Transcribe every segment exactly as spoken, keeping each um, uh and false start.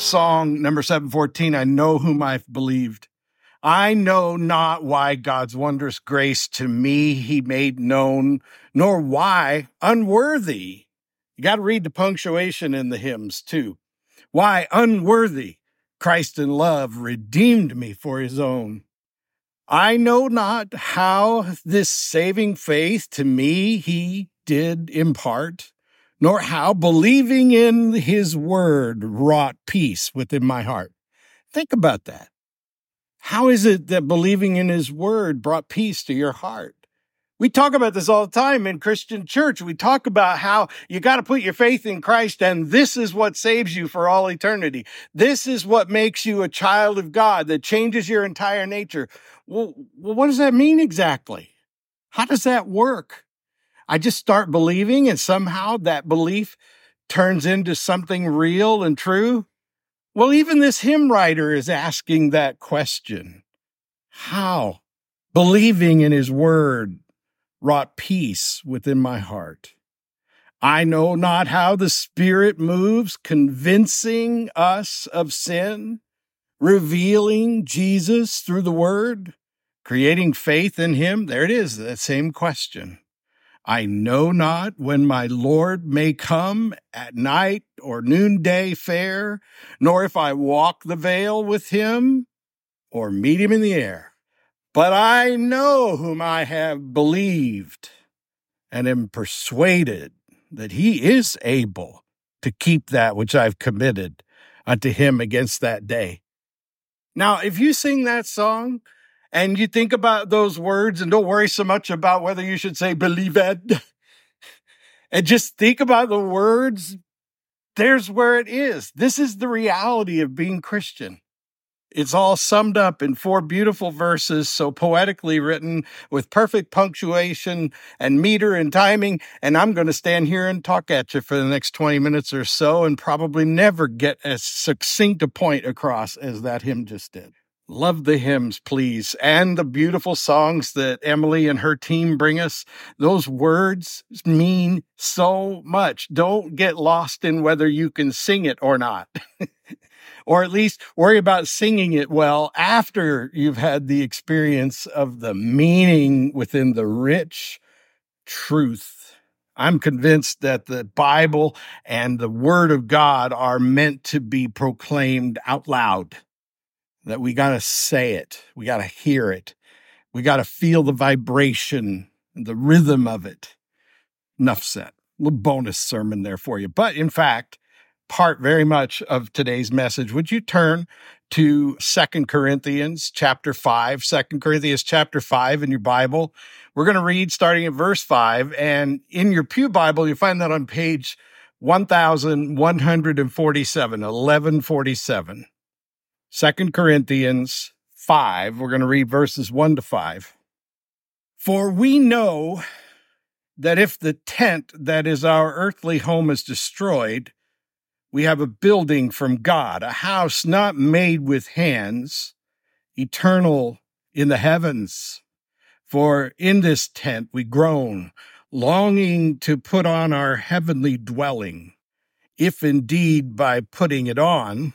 song number seven fourteen, I Know Whom I've Believed. I know not why God's wondrous grace to me he made known, nor why unworthy. You got to read the punctuation in the hymns too. Why unworthy Christ in love redeemed me for his own. I know not how this saving faith to me he did impart, nor how believing in his word wrought peace within my heart. Think about that. How is it that believing in his word brought peace to your heart? We talk about this all the time in Christian church. We talk about how you got to put your faith in Christ, and this is what saves you for all eternity. This is what makes you a child of God, that changes your entire nature. Well, what does that mean exactly? How does that work? I just start believing, and somehow that belief turns into something real and true? Well, even this hymn writer is asking that question. How? Believing in his word wrought peace within my heart. I know not how the Spirit moves, convincing us of sin, revealing Jesus through the word, creating faith in him. There it is, that same question. I know not when my Lord may come at night or noonday fair, nor if I walk the vale with him or meet him in the air. But I know whom I have believed and am persuaded that he is able to keep that which I've committed unto him against that day. Now, if you sing that song, and you think about those words, and don't worry so much about whether you should say believed. And just think about the words. There's where it is. This is the reality of being Christian. It's all summed up in four beautiful verses, so poetically written with perfect punctuation and meter and timing. And I'm going to stand here and talk at you for the next twenty minutes or so and probably never get as succinct a point across as that hymn just did. Love the hymns, please, and the beautiful songs that Emily and her team bring us. Those words mean so much. Don't get lost in whether you can sing it or not, or at least worry about singing it well after you've had the experience of the meaning within the rich truth. I'm convinced that the Bible and the Word of God are meant to be proclaimed out loud. That we got to say it, we got to hear it, we got to feel the vibration, the rhythm of it. Enough said. A little bonus sermon there for you. But in fact, part very much of today's message. Would you turn to Second Corinthians chapter five, Second Corinthians chapter five in your Bible? We're going to read starting at verse five, and in your pew Bible, you find that on page eleven forty-seven, eleven forty-seven. Second Corinthians five, we're going to read verses one to five. For we know that if the tent that is our earthly home is destroyed, we have a building from God, a house not made with hands, eternal in the heavens. For in this tent we groan, longing to put on our heavenly dwelling, if indeed by putting it on,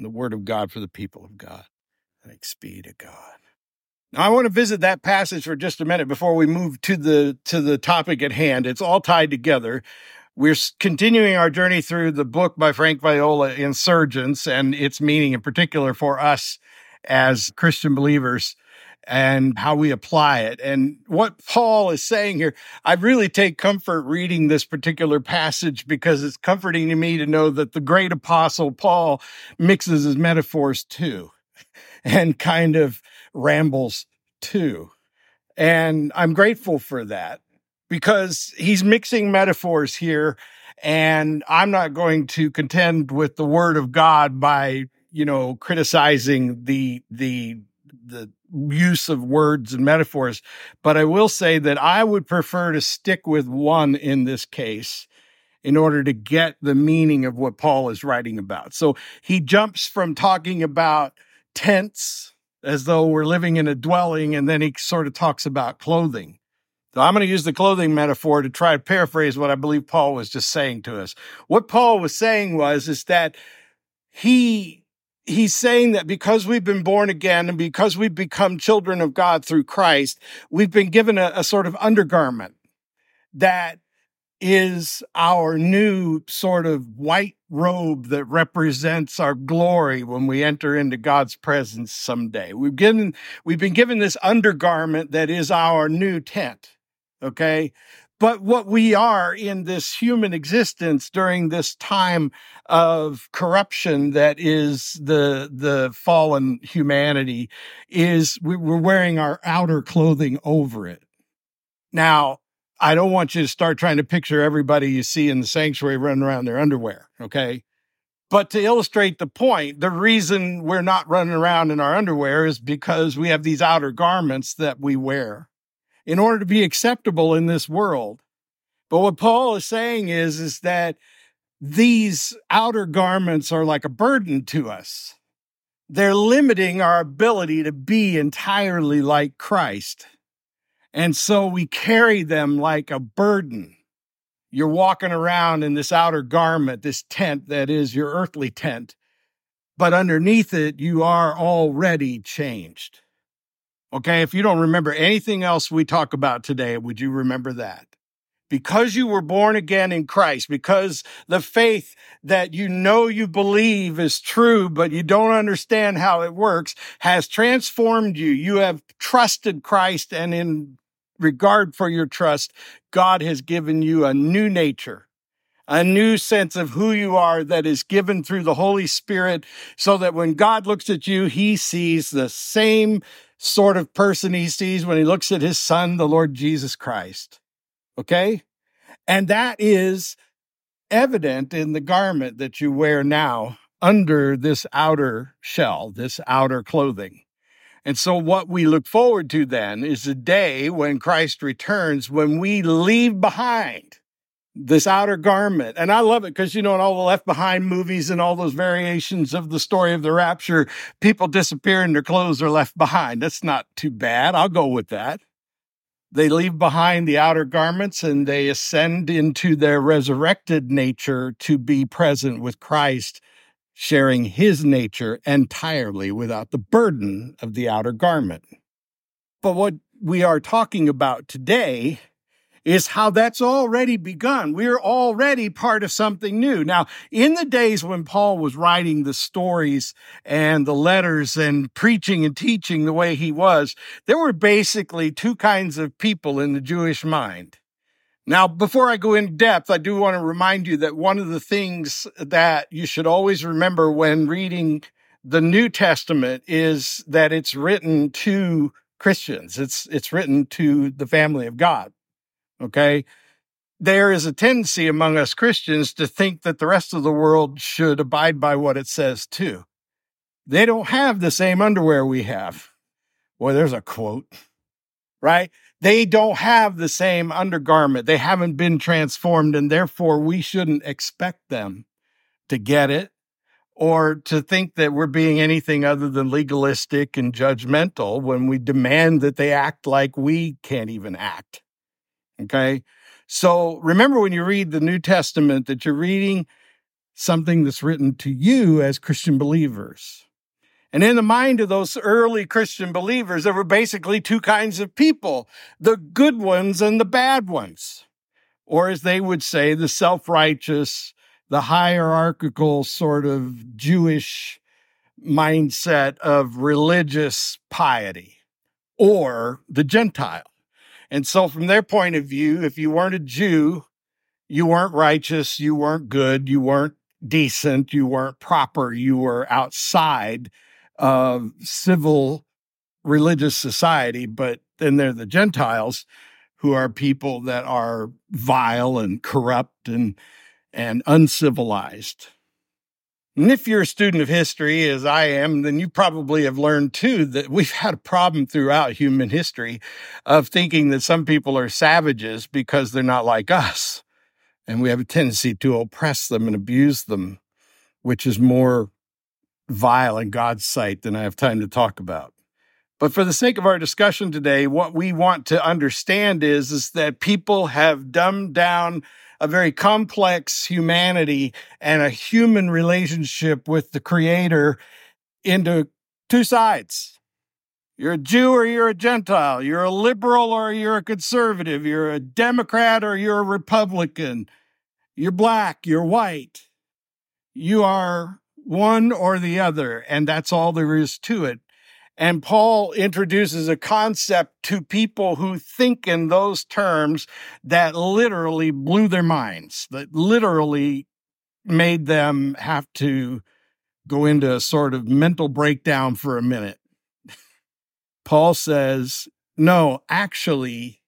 The word of God for the people of God. Thanks be to God. Now, I want to visit that passage for just a minute before we move to the to the topic at hand. It's all tied together. We're continuing our journey through the book by Frank Viola, Insurgence, and its meaning in particular for us as Christian believers and how we apply it. And what Paul is saying here, I really take comfort reading this particular passage because it's comforting to me to know that the great apostle Paul mixes his metaphors too and kind of rambles too. And I'm grateful for that because he's mixing metaphors here, and I'm not going to contend with the word of God by you know, criticizing the the the use of words and metaphors, but I will say that I would prefer to stick with one in this case in order to get the meaning of what Paul is writing about. So he jumps from talking about tents as though we're living in a dwelling, and then he sort of talks about clothing. So I'm going to use the clothing metaphor to try to paraphrase what I believe Paul was just saying to us. What Paul was saying was is that he... He's saying that because we've been born again and because we've become children of God through Christ, we've been given a, a sort of undergarment that is our new sort of white robe that represents our glory when we enter into God's presence someday. We've given, we've been given this undergarment that is our new tent, okay? But what we are in this human existence during this time of corruption that is the the fallen humanity is we, we're wearing our outer clothing over it. Now, I don't want you to start trying to picture everybody you see in the sanctuary running around their underwear, okay? But to illustrate the point, the reason we're not running around in our underwear is because we have these outer garments that we wear in order to be acceptable in this world. But what Paul is saying is, is that these outer garments are like a burden to us. They're limiting our ability to be entirely like Christ. And so we carry them like a burden. You're walking around in this outer garment, this tent that is your earthly tent, but underneath it, you are already changed. Okay, if you don't remember anything else we talk about today, would you remember that? Because you were born again in Christ, because the faith that you know you believe is true, but you don't understand how it works, has transformed you. You have trusted Christ, and in regard for your trust, God has given you a new nature, a new sense of who you are that is given through the Holy Spirit, so that when God looks at you, he sees the same sort of person he sees when he looks at his son, the Lord Jesus Christ. Okay? And that is evident in the garment that you wear now under this outer shell, this outer clothing. And so what we look forward to then is the day when Christ returns, when we leave behind this outer garment. And I love it because, you know, in all the Left Behind movies and all those variations of the story of the rapture, people disappear and their clothes are left behind. That's not too bad. I'll go with that. They leave behind the outer garments and they ascend into their resurrected nature to be present with Christ, sharing his nature entirely without the burden of the outer garment. But what we are talking about today is how that's already begun. We're already part of something new. Now, in the days when Paul was writing the stories and the letters and preaching and teaching the way he was, there were basically two kinds of people in the Jewish mind. Now, before I go in depth, I do want to remind you that one of the things that you should always remember when reading the New Testament is that it's written to Christians. It's, it's written to the family of God. Okay, there is a tendency among us Christians to think that the rest of the world should abide by what it says too. They don't have the same underwear we have. Boy, there's a quote, right? They don't have the same undergarment. They haven't been transformed, and therefore we shouldn't expect them to get it or to think that we're being anything other than legalistic and judgmental when we demand that they act like we can't even act. Okay, so remember when you read the New Testament that you're reading something that's written to you as Christian believers. And in the mind of those early Christian believers, there were basically two kinds of people, the good ones and the bad ones, or as they would say, the self-righteous, the hierarchical sort of Jewish mindset of religious piety, or the Gentile. And so from their point of view, if you weren't a Jew, you weren't righteous, you weren't good, you weren't decent, you weren't proper, you were outside of civil religious society. But then there are the Gentiles, who are people that are vile and corrupt and, and uncivilized. And if you're a student of history, as I am, then you probably have learned, too, that we've had a problem throughout human history of thinking that some people are savages because they're not like us. And we have a tendency to oppress them and abuse them, which is more vile in God's sight than I have time to talk about. But for the sake of our discussion today, what we want to understand is, is that people have dumbed down a very complex humanity and a human relationship with the Creator into two sides. You're a Jew or you're a Gentile. You're a liberal or you're a conservative. You're a Democrat or you're a Republican. You're black, you're white. You are one or the other, and that's all there is to it. And Paul introduces a concept to people who think in those terms that literally blew their minds, that literally made them have to go into a sort of mental breakdown for a minute. Paul says, no, actually,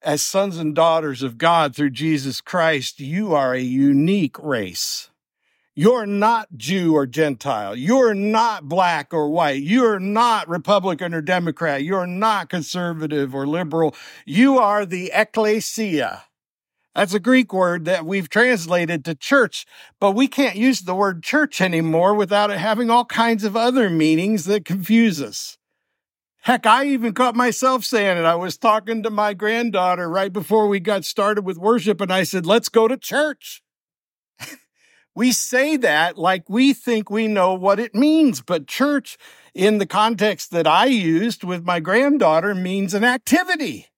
as sons and daughters of God through Jesus Christ, you are a unique race. You're not Jew or Gentile. You're not black or white. You're not Republican or Democrat. You're not conservative or liberal. You are the Ecclesia. That's a Greek word that we've translated to church, but we can't use the word church anymore without it having all kinds of other meanings that confuse us. Heck, I even caught myself saying it. I was talking to my granddaughter right before we got started with worship, and I said, let's go to church. We say that like we think we know what it means, but church, in the context that I used with my granddaughter, means an activity.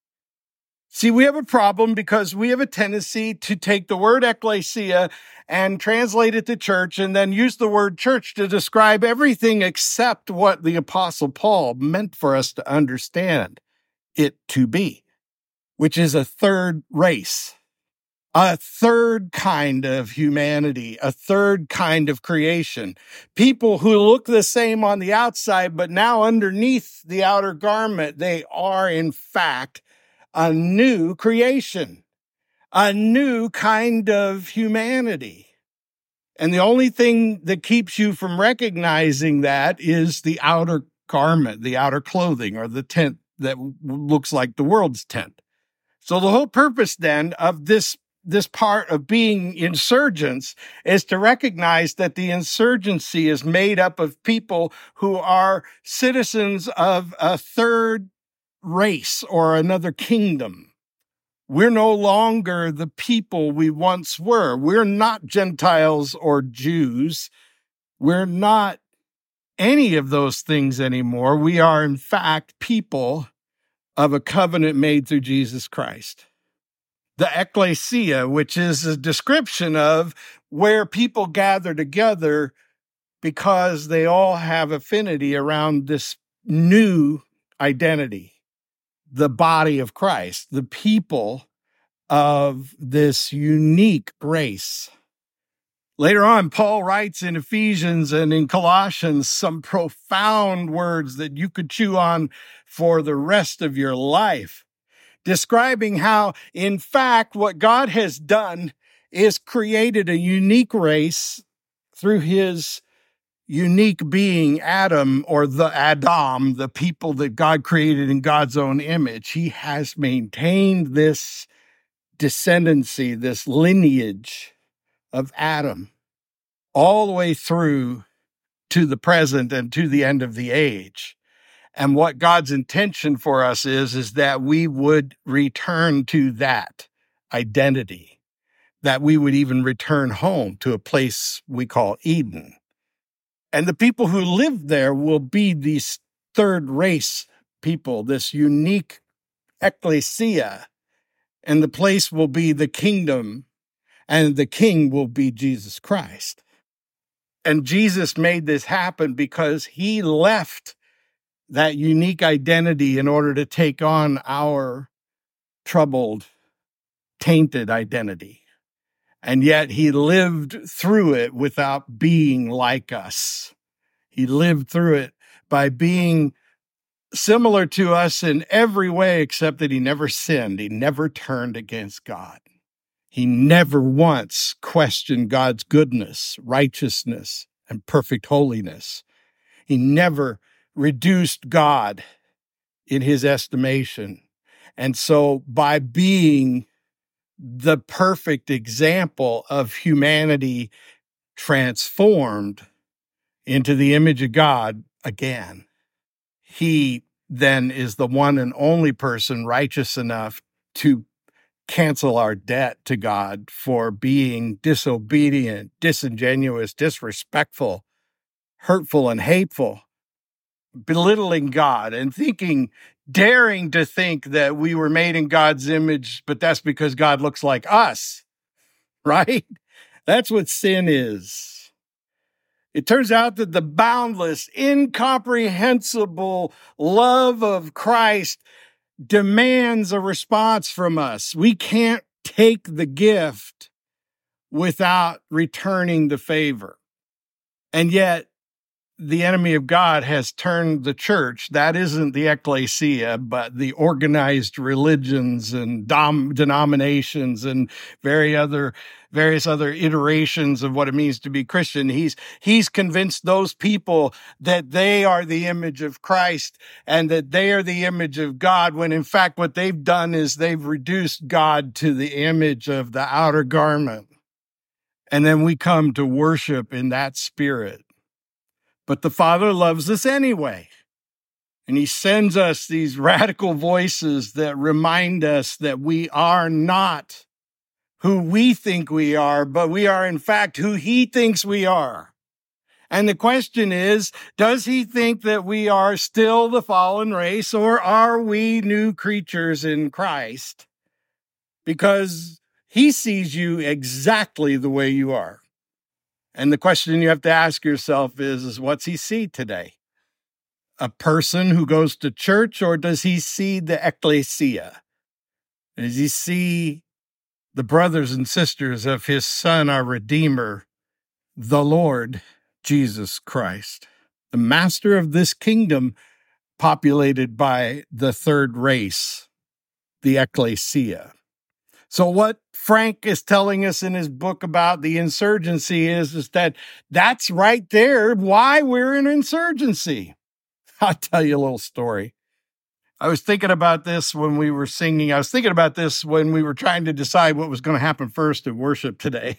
See, we have a problem because we have a tendency to take the word ecclesia and translate it to church and then use the word church to describe everything except what the Apostle Paul meant for us to understand it to be, which is a third race. A third kind of humanity, a third kind of creation. People who look the same on the outside, but now underneath the outer garment, they are, in fact, a new creation, a new kind of humanity. And the only thing that keeps you from recognizing that is the outer garment, the outer clothing, or the tent that looks like the world's tent. So the whole purpose, then, of this This part of being insurgents is to recognize that the insurgency is made up of people who are citizens of a third race or another kingdom. We're no longer the people we once were. We're not Gentiles or Jews. We're not any of those things anymore. We are, in fact, people of a covenant made through Jesus Christ. The ecclesia, which is a description of where people gather together because they all have affinity around this new identity, the body of Christ, the people of this unique race. Later on, Paul writes in Ephesians and in Colossians some profound words that you could chew on for the rest of your life, describing how, in fact, what God has done is created a unique race through his unique being, Adam, or the Adam, the people that God created in God's own image. He has maintained this descendancy, this lineage of Adam, all the way through to the present and to the end of the age. And what God's intention for us is, is that we would return to that identity, that we would even return home to a place we call Eden. And the people who live there will be these third race people, this unique ecclesia, and the place will be the kingdom, and the king will be Jesus Christ. And Jesus made this happen because he left that unique identity in order to take on our troubled, tainted identity. And yet he lived through it without being like us. He lived through it by being similar to us in every way, except that he never sinned. He never turned against God. He never once questioned God's goodness, righteousness, and perfect holiness. He never reduced God in his estimation. And so by being the perfect example of humanity transformed into the image of God again, he then is the one and only person righteous enough to cancel our debt to God for being disobedient, disingenuous, disrespectful, hurtful and hateful, belittling God and thinking, daring to think that we were made in God's image, but that's because God looks like us, right? That's what sin is. It turns out that the boundless, incomprehensible love of Christ demands a response from us. We can't take the gift without returning the favor. And yet, the enemy of God has turned the church, that isn't the ecclesia, but the organized religions and dom- denominations and very other, various other iterations of what it means to be Christian. He's, he's convinced those people that they are the image of Christ and that they are the image of God, when in fact what they've done is they've reduced God to the image of the outer garment. And then we come to worship in that spirit. But the Father loves us anyway. And he sends us these radical voices that remind us that we are not who we think we are, but we are in fact who he thinks we are. And the question is, does he think that we are still the fallen race, or are we new creatures in Christ? Because he sees you exactly the way you are. And the question you have to ask yourself is, is what's he see today? A person who goes to church, or does he see the ecclesia? Does he see the brothers and sisters of his Son, our Redeemer, the Lord Jesus Christ, the master of this kingdom populated by the third race, the ecclesia? So what Frank is telling us in his book about the insurgency is, is that that's right there why we're an insurgency. I'll tell you a little story. I was thinking about this when we were singing. I was thinking about this when we were trying to decide what was going to happen first at worship today.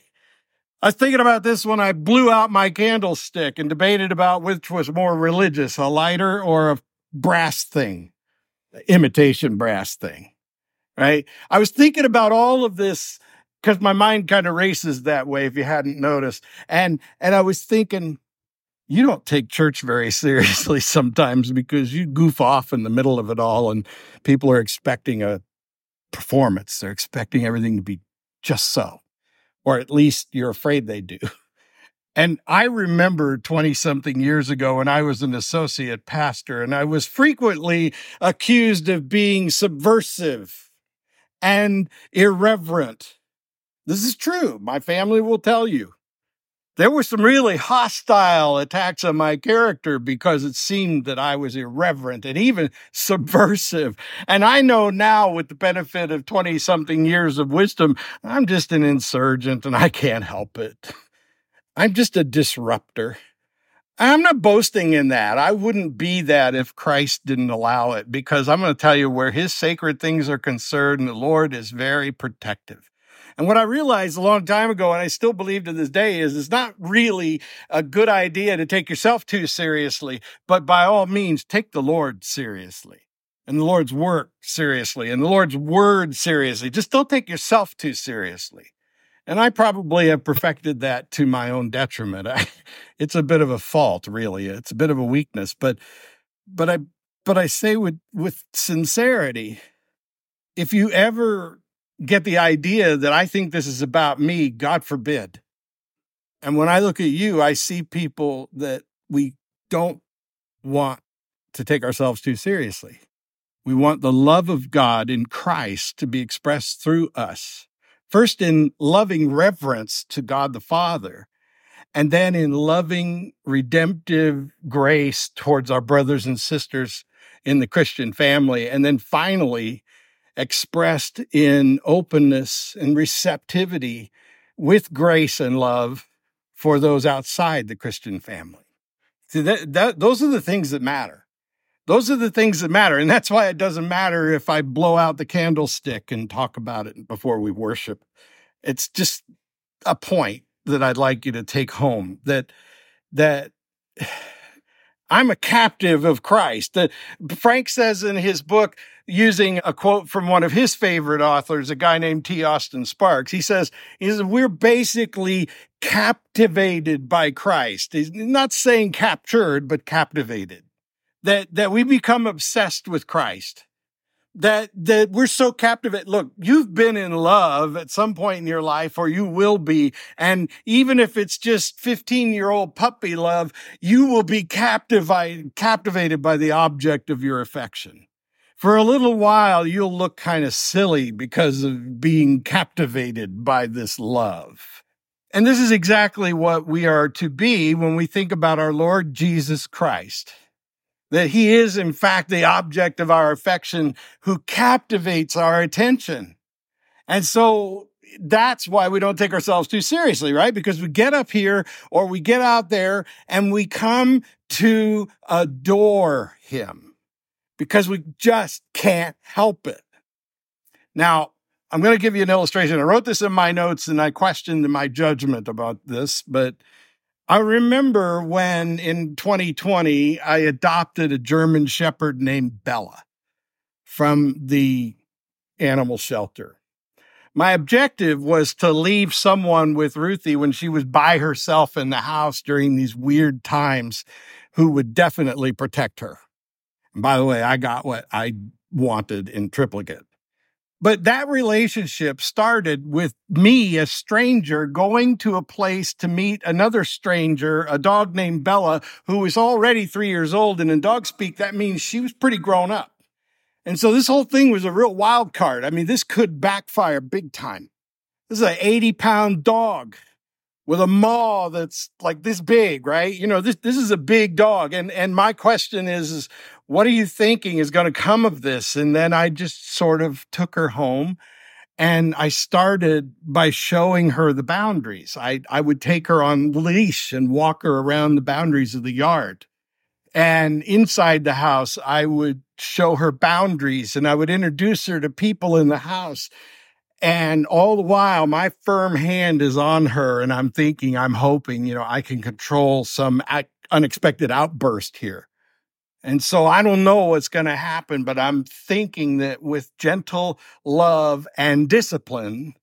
I was thinking about this when I blew out my candlestick and debated about which was more religious, a lighter or a brass thing, imitation brass thing. Right? I was thinking about all of this because my mind kind of races that way, if you hadn't noticed. And and I was thinking, you don't take church very seriously sometimes because you goof off in the middle of it all, and people are expecting a performance. They're expecting everything to be just so, or at least you're afraid they do. And I remember twenty-something years ago when I was an associate pastor, and I was frequently accused of being subversive and irreverent. This is true. My family will tell you. There were some really hostile attacks on my character because it seemed that I was irreverent and even subversive. And I know now, with the benefit of twenty-something years of wisdom, I'm just an insurgent and I can't help it. I'm just a disruptor. I'm not boasting in that. I wouldn't be that if Christ didn't allow it, because I'm going to tell you, where his sacred things are concerned, the Lord is very protective. And what I realized a long time ago, and I still believe to this day, is it's not really a good idea to take yourself too seriously, but by all means, take the Lord seriously, and the Lord's work seriously, and the Lord's word seriously. Just don't take yourself too seriously. And I probably have perfected that to my own detriment. I, it's a bit of a fault, really. It's a bit of a weakness. But but I but I say with, with sincerity, if you ever get the idea that I think this is about me, God forbid. And when I look at you, I see people that we don't want to take ourselves too seriously. We want the love of God in Christ to be expressed through us. First, in loving reverence to God the Father, and then in loving redemptive grace towards our brothers and sisters in the Christian family, and then finally expressed in openness and receptivity with grace and love for those outside the Christian family. See, that, that, those are the things that matter. Those are the things that matter. And that's why it doesn't matter if I blow out the candlestick and talk about it before we worship. It's just a point that I'd like you to take home, that that I'm a captive of Christ. That Frank says in his book, using a quote from one of his favorite authors, a guy named T. Austin Sparks, he says, he says we're basically captivated by Christ. He's not saying captured, but captivated. That that we become obsessed with Christ. That that we're so captivated. Look, you've been in love at some point in your life, or you will be. And even if it's just fifteen-year-old puppy love, you will be captivated, captivated by the object of your affection. For a little while, you'll look kind of silly because of being captivated by this love. And this is exactly what we are to be when we think about our Lord Jesus Christ. That he is, in fact, the object of our affection who captivates our attention. And so that's why we don't take ourselves too seriously, right? Because we get up here or we get out there and we come to adore him because we just can't help it. Now, I'm going to give you an illustration. I wrote this in my notes and I questioned my judgment about this, but I remember when, in twenty twenty, I adopted a German shepherd named Bella from the animal shelter. My objective was to leave someone with Ruthie when she was by herself in the house during these weird times who would definitely protect her. And by the way, I got what I wanted in triplicate. But that relationship started with me, a stranger, going to a place to meet another stranger, a dog named Bella, who is already three years old. And in dog speak, that means she was pretty grown up. And so this whole thing was a real wild card. I mean, this could backfire big time. This is an eighty-pound dog with a maw that's like this big, right? You know, this this is a big dog. And and my question is, is what are you thinking is going to come of this? And then I just sort of took her home, and I started by showing her the boundaries. I, I would take her on leash and walk her around the boundaries of the yard. And inside the house, I would show her boundaries, and I would introduce her to people in the house. And all the while, my firm hand is on her, and I'm thinking, I'm hoping, you know, I can control some unexpected outburst here. And so I don't know what's going to happen, but I'm thinking that with gentle love and discipline,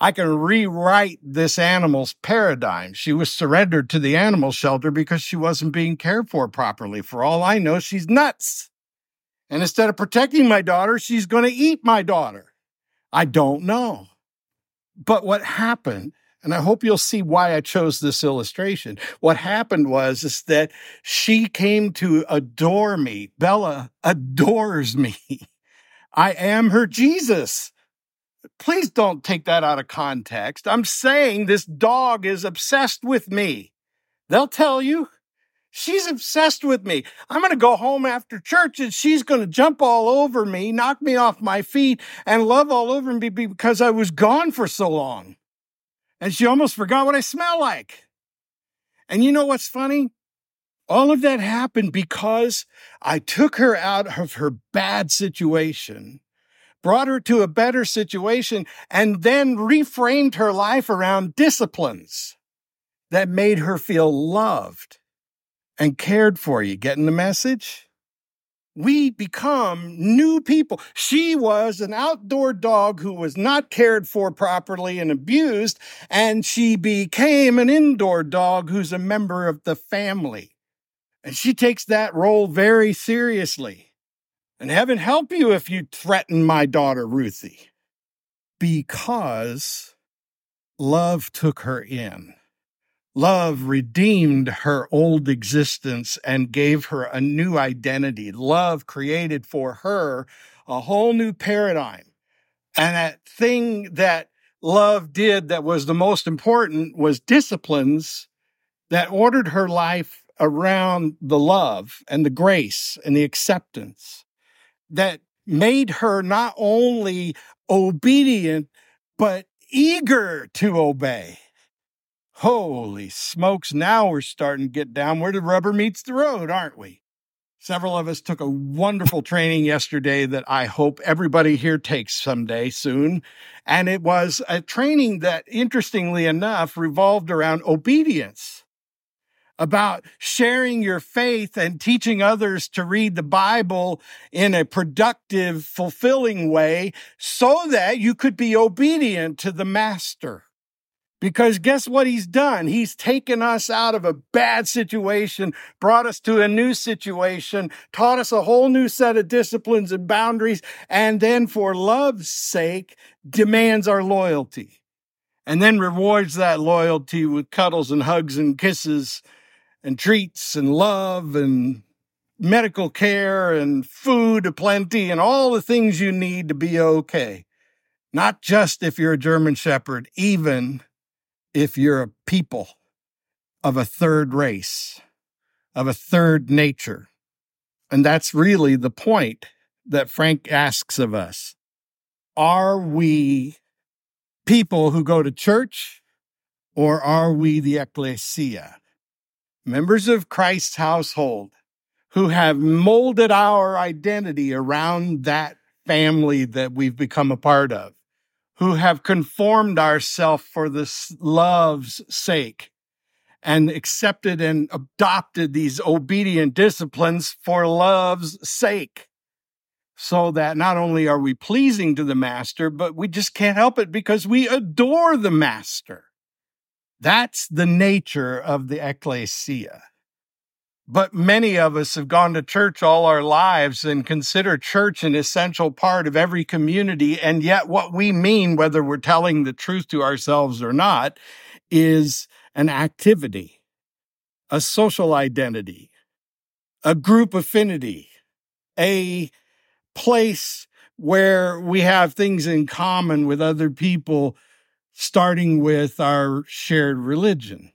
I can rewrite this animal's paradigm. She was surrendered to the animal shelter because she wasn't being cared for properly. For all I know, she's nuts. And instead of protecting my daughter, she's going to eat my daughter. I don't know. But what happened, and I hope you'll see why I chose this illustration, what happened was is that she came to adore me. Bella adores me. I am her Jesus. Please don't take that out of context. I'm saying this dog is obsessed with me. They'll tell you. She's obsessed with me. I'm going to go home after church and she's going to jump all over me, knock me off my feet, and love all over me because I was gone for so long. And she almost forgot what I smell like. And you know what's funny? All of that happened because I took her out of her bad situation, brought her to a better situation, and then reframed her life around disciplines that made her feel loved and cared for. You getting the message? We become new people. She was an outdoor dog who was not cared for properly and abused, and she became an indoor dog who's a member of the family. And she takes that role very seriously. And heaven help you if you threaten my daughter, Ruthie, because love took her in. Love redeemed her old existence and gave her a new identity. Love created for her a whole new paradigm. And that thing that love did that was the most important was disciplines that ordered her life around the love and the grace and the acceptance that made her not only obedient, but eager to obey. Holy smokes, now we're starting to get down where the rubber meets the road, aren't we? Several of us took a wonderful training yesterday that I hope everybody here takes someday soon. And it was a training that, interestingly enough, revolved around obedience, about sharing your faith and teaching others to read the Bible in a productive, fulfilling way so that you could be obedient to the Master. Because guess what he's done? He's taken us out of a bad situation, brought us to a new situation, taught us a whole new set of disciplines and boundaries, and then for love's sake, demands our loyalty. And then rewards that loyalty with cuddles and hugs and kisses and treats and love and medical care and food aplenty and all the things you need to be okay. Not just if you're a German Shepherd, even if you're a people of a third race, of a third nature. And that's really the point that Frank asks of us. Are we people who go to church, or are we the Ecclesia, members of Christ's household, who have molded our identity around that family that we've become a part of? Who have conformed ourselves for this love's sake and accepted and adopted these obedient disciplines for love's sake, so that not only are we pleasing to the Master, but we just can't help it because we adore the Master. That's the nature of the Ecclesia. But many of us have gone to church all our lives and consider church an essential part of every community, and yet what we mean, whether we're telling the truth to ourselves or not, is an activity, a social identity, a group affinity, a place where we have things in common with other people, starting with our shared religion.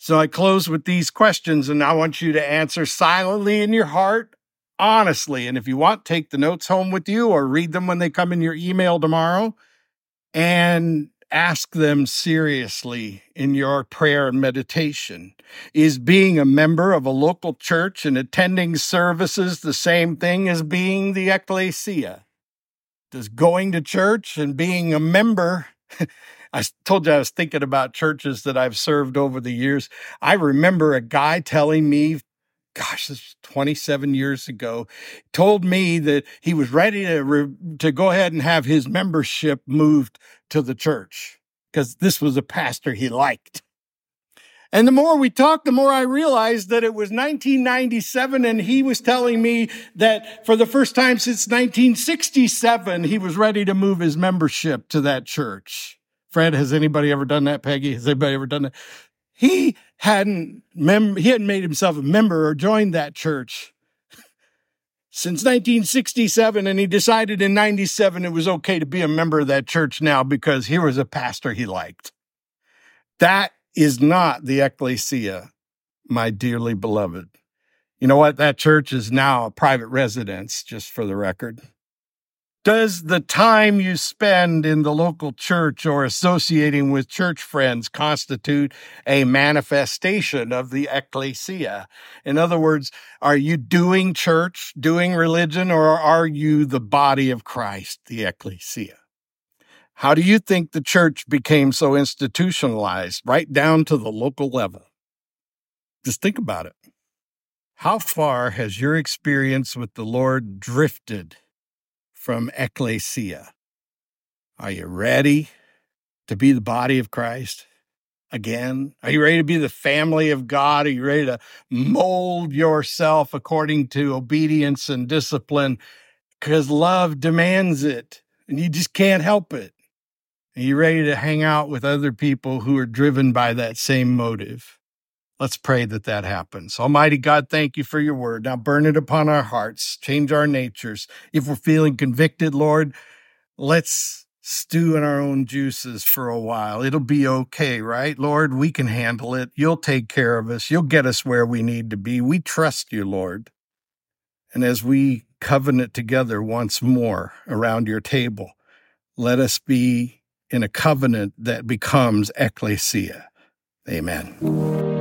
So I close with these questions, and I want you to answer silently in your heart, honestly. And if you want, take the notes home with you or read them when they come in your email tomorrow, and ask them seriously in your prayer and meditation. Is being a member of a local church and attending services the same thing as being the Ecclesia? Does going to church and being a member... I told you I was thinking about churches that I've served over the years. I remember a guy telling me, gosh, this was twenty-seven years ago, told me that he was ready to, re- to go ahead and have his membership moved to the church because this was a pastor he liked. And the more we talked, the more I realized that it was nineteen ninety-seven, and he was telling me that for the first time since nineteen sixty-seven, he was ready to move his membership to that church. Fred, has anybody ever done that? Peggy, has anybody ever done that? He hadn't mem- he hadn't made himself a member or joined that church since nineteen sixty-seven, and he decided in ninety-seven it was okay to be a member of that church now because here was a pastor he liked. That is not the Ecclesia, my dearly beloved. You know what? That church is now a private residence, just for the record. Does the time you spend in the local church or associating with church friends constitute a manifestation of the Ecclesia? In other words, are you doing church, doing religion, or are you the body of Christ, the Ecclesia? How do you think the church became so institutionalized, right down to the local level? Just think about it. How far has your experience with the Lord drifted from Ecclesia? Are you ready to be the body of Christ again? Are you ready to be the family of God? Are you ready to mold yourself according to obedience and discipline? Because love demands it, and you just can't help it. Are you ready to hang out with other people who are driven by that same motive? Let's pray that that happens. Almighty God, thank you for your word. Now burn it upon our hearts. Change our natures. If we're feeling convicted, Lord, let's stew in our own juices for a while. It'll be okay, right? Lord, we can handle it. You'll take care of us. You'll get us where we need to be. We trust you, Lord. And as we covenant together once more around your table, let us be in a covenant that becomes Ecclesia. Amen.